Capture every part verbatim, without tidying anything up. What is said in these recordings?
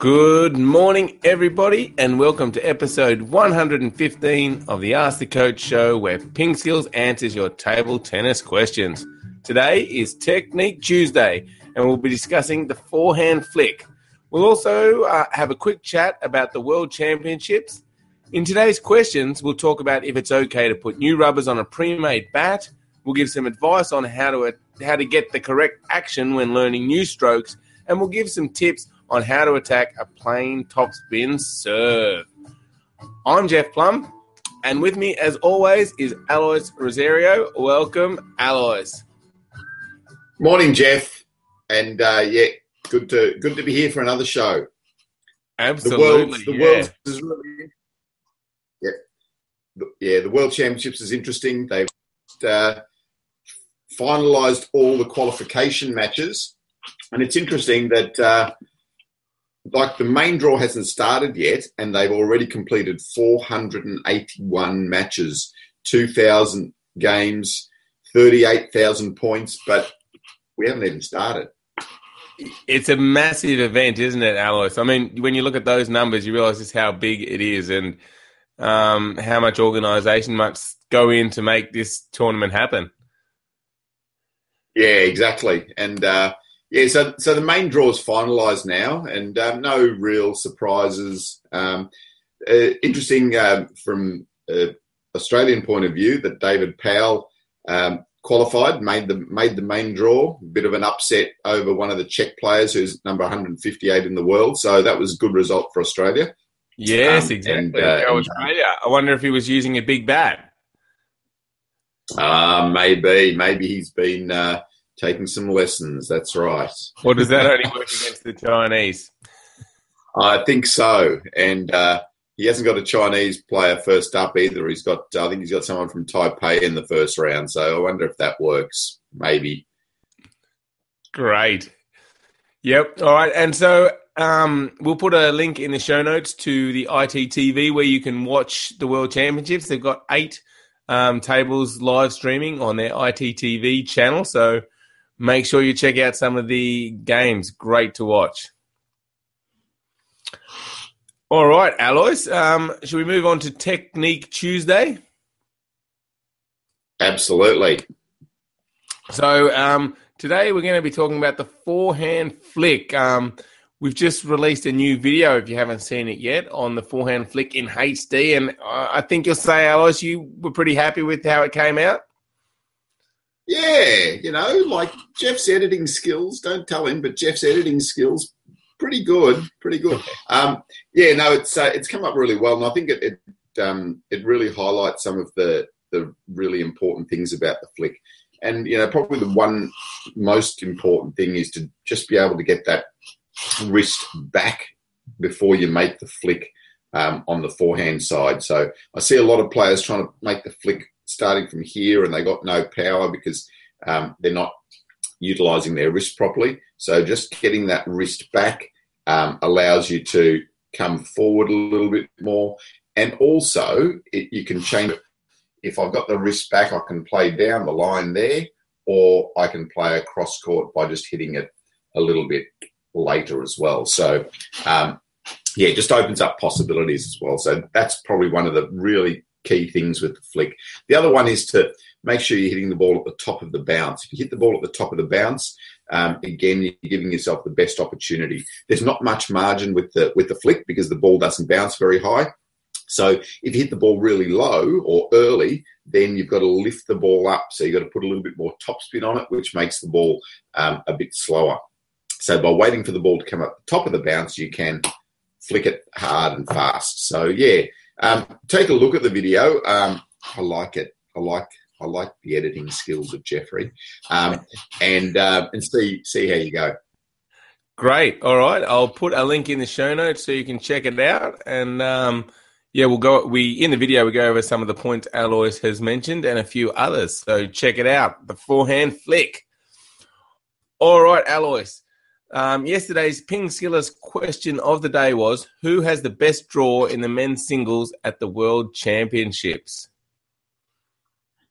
Good morning, everybody, and welcome to episode one hundred fifteen of the Ask the Coach show, where PingSkills answers your table tennis questions. Today is Technique Tuesday, and we'll be discussing the forehand flick. We'll also uh, have a quick chat about the World Championships. In today's questions, we'll talk about if it's okay to put new rubbers on a pre-made bat. We'll give some advice on how to, how to get the correct action when learning new strokes, and we'll give some tips on how to attack a plain topspin serve. I'm Geoff Plum, and with me, as always, is Alois Rosario. Welcome, Alois. Morning, Geoff, and uh, yeah, good to good to be here for another show. Absolutely, the world, the yeah. world is really, yeah, yeah. The World Championships is interesting. They've uh, finalised all the qualification matches, and it's interesting that. Uh, Like the main draw hasn't started yet, and they've already completed four hundred eighty-one matches, two thousand games, thirty-eight thousand points, but we haven't even started. It's a massive event, isn't it, Alois? I mean, when you look at those numbers, you realise just how big it is and um, how much organisation must go in to make this tournament happen. Yeah, exactly. And, uh, Yeah, so so the main draw is finalised now, and um, no real surprises. Um, uh, interesting uh, from an uh, Australian point of view that David Powell um, qualified, made the made the main draw, a bit of an upset over one of the Czech players who's number one hundred fifty-eight in the world. So that was a good result for Australia. Yes, um, exactly. And, uh, Australia. I wonder if he was using a big bat. Uh, maybe. Maybe he's been... Uh, Taking some lessons, that's right. Or does that only work against the Chinese? I think so. And uh, he hasn't got a Chinese player first up either. He's got, I think he's got someone from Taipei in the first round. So I wonder if that works, maybe. Great. Yep. All right. And so um, we'll put a link in the show notes to the I T T V where you can watch the World Championships. They've got eight um, tables live streaming on their I T T V channel. So make sure you check out some of the games. Great to watch. All right, Alois. Um, should we move on to Technique Tuesday? Absolutely. So um, today we're going to be talking about the forehand flick. Um, we've just released a new video, if you haven't seen it yet, on the forehand flick in H D. And I think you'll say, Alois, you were pretty happy with how it came out. Yeah, you know, like Geoff's editing skills, don't tell him, but Geoff's editing skills, pretty good, pretty good. Um, yeah, no, it's uh, it's come up really well, and I think it it, um, it really highlights some of the, the really important things about the flick. And, you know, probably the one most important thing is to just be able to get that wrist back before you make the flick um, on the forehand side. So I see a lot of players trying to make the flick starting from here, and they got no power because um, they're not utilising their wrist properly. So just getting that wrist back um, allows you to come forward a little bit more. And also, it, you can change it. If I've got the wrist back, I can play down the line there, or I can play across court by just hitting it a little bit later as well. So, um, yeah, it just opens up possibilities as well. So that's probably one of the really key things with the flick. The other one is to make sure you're hitting the ball at the top of the bounce. If you hit the ball at the top of the bounce, um, again, you're giving yourself the best opportunity. There's not much margin with the with the flick because the ball doesn't bounce very high. So if you hit the ball really low or early, then you've got to lift the ball up. So you've got to put a little bit more topspin on it, which makes the ball um, a bit slower. So by waiting for the ball to come up the top of the bounce, you can flick it hard and fast. So, yeah. Um, take a look at the video. Um, I like it. I like I like the editing skills of Jeffrey, um, and uh, and see see how you go. Great. All right. I'll put a link in the show notes so you can check it out. And um, yeah, we'll go. We in the video we go over some of the points Alois has mentioned and a few others. So check it out. The forehand flick. All right, Alois. Um, yesterday's PingSkills question of the day was, who has the best draw in the men's singles at the World Championships?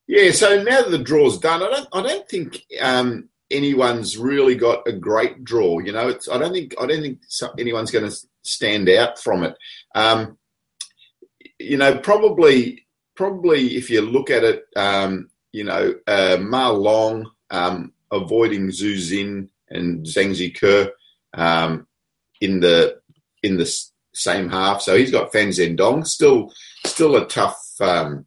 Yeah, so now that the draw's done, I don't, I don't think um, anyone's really got a great draw. You know, it's, I don't think, I don't think anyone's going to stand out from it. Um, you know, probably, probably if you look at it, um, you know, uh, Ma Long um, avoiding Zhu Xin and Zhang Jike um, in the in the same half. So he's got Fan Zhendong, still still a tough um,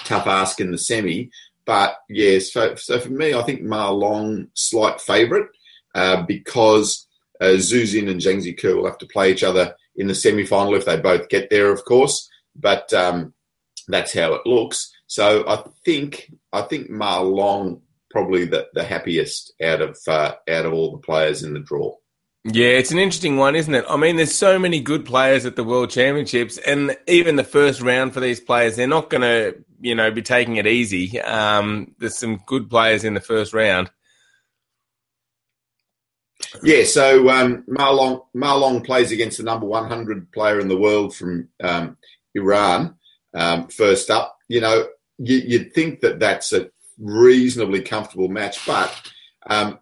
tough ask in the semi. But yes, yeah, so, so for me, I think Ma Long slight favourite uh, because uh, Zhu Xin and Zhang Jike will have to play each other in the semi-final if they both get there, of course. But um, that's how it looks. So I think I think Ma Long probably the, the happiest out of uh, out of all the players in the draw. Yeah, it's an interesting one, isn't it? I mean, there's so many good players at the World Championships, and even the first round for these players, they're not going to, you know, be taking it easy. Um, there's some good players in the first round. Yeah, so um, Ma Long, Ma Long plays against the number one hundred player in the world from um, Iran um, first up. You know, you, you'd think that that's a reasonably comfortable match, but... Um,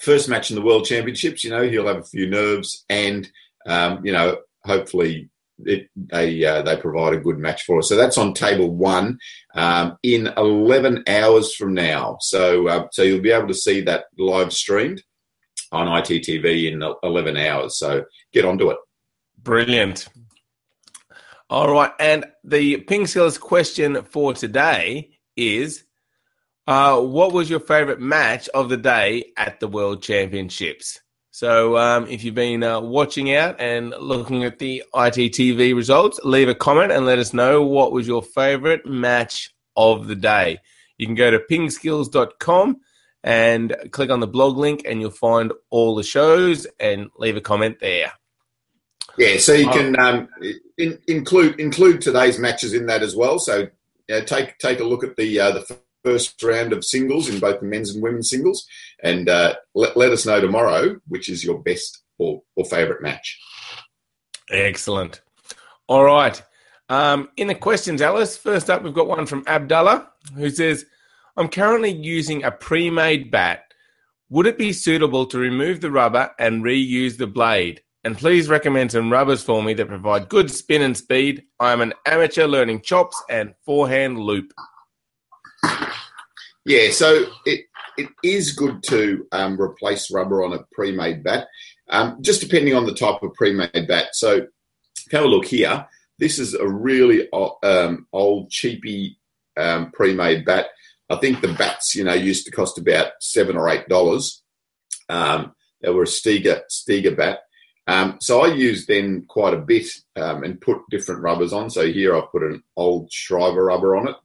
First match in the World Championships, you know, he'll have a few nerves and, um, you know, hopefully it, they uh, they provide a good match for us. So that's on table one um, in eleven hours from now. So uh, so you'll be able to see that live streamed on I T T V in eleven hours. So get onto it. Brilliant. All right. And the PingSkills question for today is... Uh, what was your favourite match of the day at the World Championships? So um, if you've been uh, watching out and looking at the I T T V results, leave a comment and let us know what was your favourite match of the day. You can go to ping skills dot com and click on the blog link and you'll find all the shows and leave a comment there. Yeah, so you can um, in, include include today's matches in that as well. So uh, take take a look at the uh, the first round of singles in both the men's and women's singles, and uh, let, let us know tomorrow which is your best or, or favourite match. Excellent. All right. Um, in the questions, Alice, first up we've got one from Abdullah who says, I'm currently using a pre-made bat. Would it be suitable to remove the rubber and reuse the blade? And please recommend some rubbers for me that provide good spin and speed. I'm an amateur learning chops and forehand loop. Yeah, so it it is good to um, replace rubber on a pre-made bat, um, just depending on the type of pre-made bat. So have a look here. This is a really um, old, cheapy um, pre-made bat. I think the bats, you know, used to cost about seven or eight dollars. Um, they were a Steger Steger bat. Um, so I used them quite a bit um, and put different rubbers on. So here I put an old Shriver rubber on it.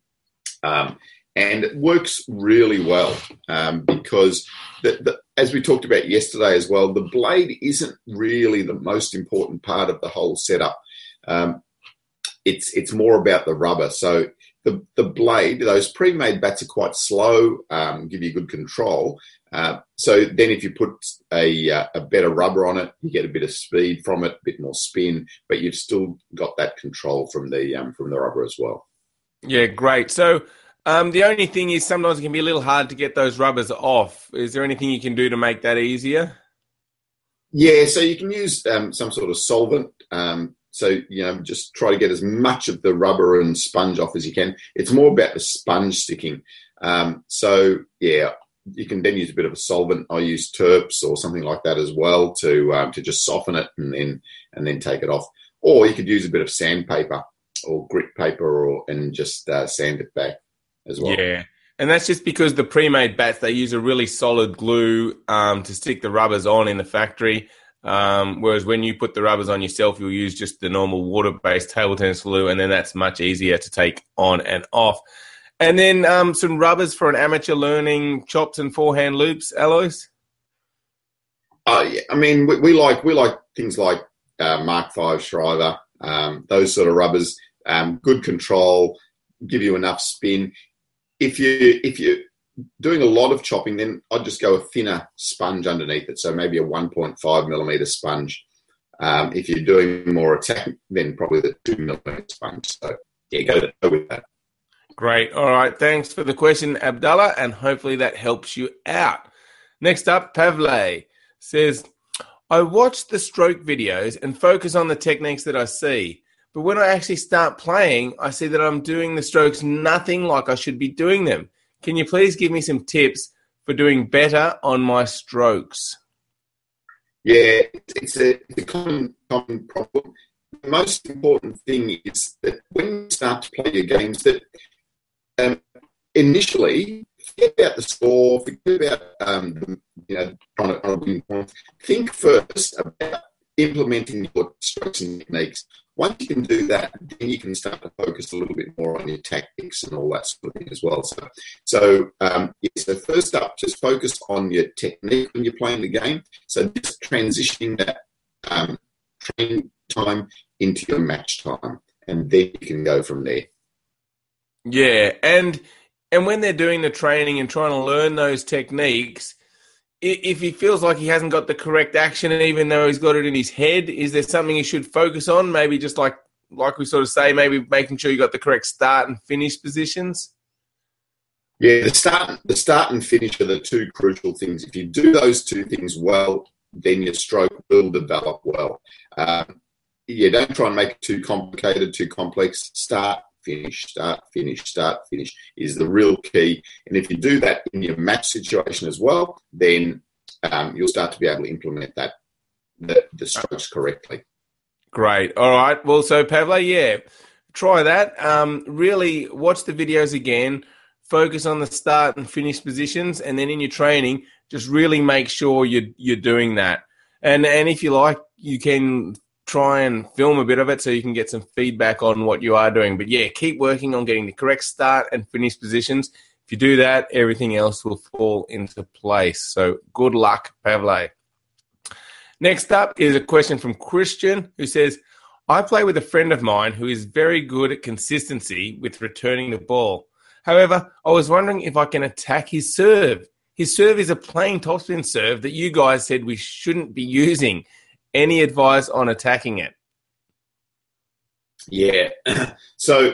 Um, And it works really well um, because, the, the, as we talked about yesterday as well, the blade isn't really the most important part of the whole setup. Um, it's it's more about the rubber. So the, the blade, those pre-made bats are quite slow, um, give you good control. Uh, so then if you put a, uh, a better rubber on it, you get a bit of speed from it, a bit more spin, but you've still got that control from the um, from the rubber as well. Yeah, great. So... Um, the only thing is sometimes it can be a little hard to get those rubbers off. Is there anything you can do to make that easier? Yeah, so you can use um, some sort of solvent. Um, so, you know, just try to get as much of the rubber and sponge off as you can. It's more about the sponge sticking. Um, so, yeah, you can then use a bit of a solvent. I use terps or something like that as well to um, to just soften it and then and then take it off. Or you could use a bit of sandpaper or grit paper or and just uh, sand it back. As well. Yeah, and that's just because the pre-made bats, they use a really solid glue um, to stick the rubbers on in the factory, um, whereas when you put the rubbers on yourself, you'll use just the normal water-based table tennis glue, and then that's much easier to take on and off. And then um, some rubbers for an amateur learning chops and forehand loops, Alois? Uh, yeah, I mean, we, we like we like things like uh, Mark V Shriver, um, those sort of rubbers, um, good control, give you enough spin. If you if you're doing a lot of chopping, then I'd just go a thinner sponge underneath it. So maybe a one point five millimeter sponge. Um, if you're doing more attack, then probably the two millimeter sponge. So yeah, go, to, go with that. Great. All right. Thanks for the question, Abdullah, and hopefully that helps you out. Next up, Pavle says, I watch the stroke videos and focus on the techniques that I see. But when I actually start playing, I see that I'm doing the strokes nothing like I should be doing them. Can you please give me some tips for doing better on my strokes? Yeah, it's a, it's a common, common problem. The most important thing is that when you start to play your games, that um, initially, forget about the score, forget about um, you know, trying to win points. Think first about implementing your strokes and techniques. Once you can do that, then you can start to focus a little bit more on your tactics and all that sort of thing as well. So, so um, yeah, so first up, just focus on your technique when you're playing the game. So just transitioning that um, training time into your match time, and then you can go from there. Yeah, and and when they're doing the training and trying to learn those techniques, if he feels like he hasn't got the correct action, and even though he's got it in his head, is there something he should focus on? Maybe just like like we sort of say, maybe making sure you got the correct start and finish positions? Yeah, the start, the start and finish are the two crucial things. If you do those two things well, then your stroke will develop well. Um, yeah, don't try and make it too complicated, too complex. Start, finish, start, finish, start, finish is the real key. And if you do that in your match situation as well, then um, you'll start to be able to implement that, the, the strokes correctly. Great. All right. Well, so Pavle, yeah, try that. Um, really watch the videos again, focus on the start and finish positions, and then in your training, just really make sure you're, you're doing that. And, and if you like, you can try and film a bit of it so you can get some feedback on what you are doing. But yeah, keep working on getting the correct start and finish positions. If you do that, everything else will fall into place. So good luck, Pavle. Next up is a question from Christian, who says, I play with a friend of mine who is very good at consistency with returning the ball. However, I was wondering if I can attack his serve. His serve is a plain topspin serve that you guys said we shouldn't be using. Any advice on attacking it? Yeah. So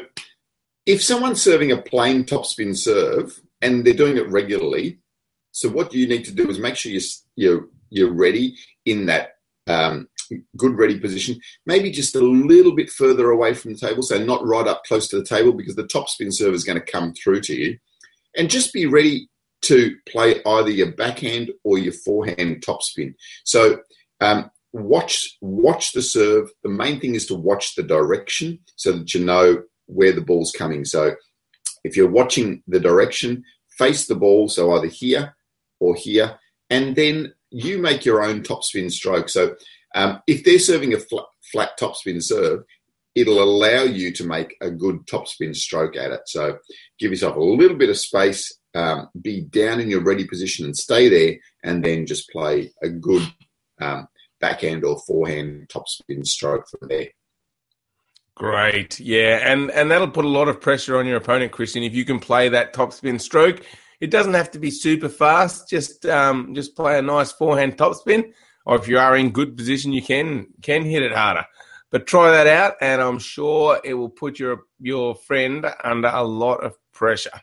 if someone's serving a plain topspin serve and they're doing it regularly, so what you need to do is make sure you're, you're, you're ready in that um, good ready position, maybe just a little bit further away from the table, so not right up close to the table because the topspin serve is going to come through to you. And just be ready to play either your backhand or your forehand topspin. So um, Watch watch the serve. The main thing is to watch the direction so that you know where the ball's coming. So if you're watching the direction, face the ball, so either here or here, and then you make your own topspin stroke. So um, if they're serving a flat, flat topspin serve, it'll allow you to make a good topspin stroke at it. So give yourself a little bit of space, um, be down in your ready position and stay there, and then just play a good um backhand or forehand topspin stroke from there. Great. Yeah, and and that'll put a lot of pressure on your opponent, Christian, if you can play that topspin stroke. It doesn't have to be super fast. Just um, just play a nice forehand topspin, or if you are in good position, you can can hit it harder. But try that out, and I'm sure it will put your your friend under a lot of pressure.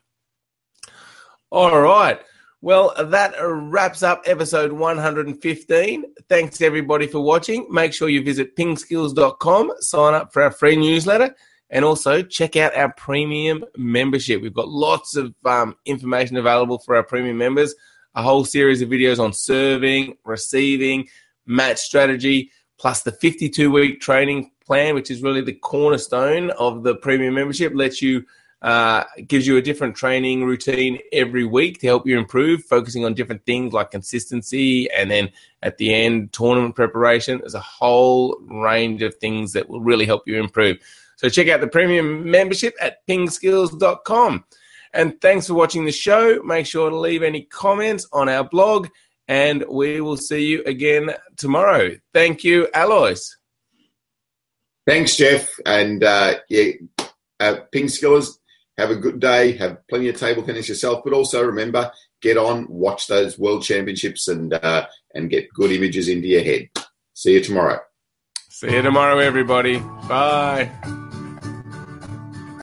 All right. Well, that wraps up episode one hundred fifteen. Thanks, everybody, for watching. Make sure you visit ping skills dot com, sign up for our free newsletter, and also check out our premium membership. We've got lots of um, information available for our premium members, a whole series of videos on serving, receiving, match strategy, plus the fifty-two week training plan, which is really the cornerstone of the premium membership, lets you Uh, gives you a different training routine every week to help you improve, focusing on different things like consistency, and then at the end, tournament preparation. There's a whole range of things that will really help you improve. So check out the premium membership at ping skills dot com. And thanks for watching the show. Make sure to leave any comments on our blog, and we will see you again tomorrow. Thank you, Alois. Thanks, Geoff. And uh, yeah, uh, PingSkillers, have a good day, have plenty of table tennis yourself, but also remember, get on, watch those world championships and uh, and get good images into your head. See you tomorrow. See you tomorrow, everybody. Bye.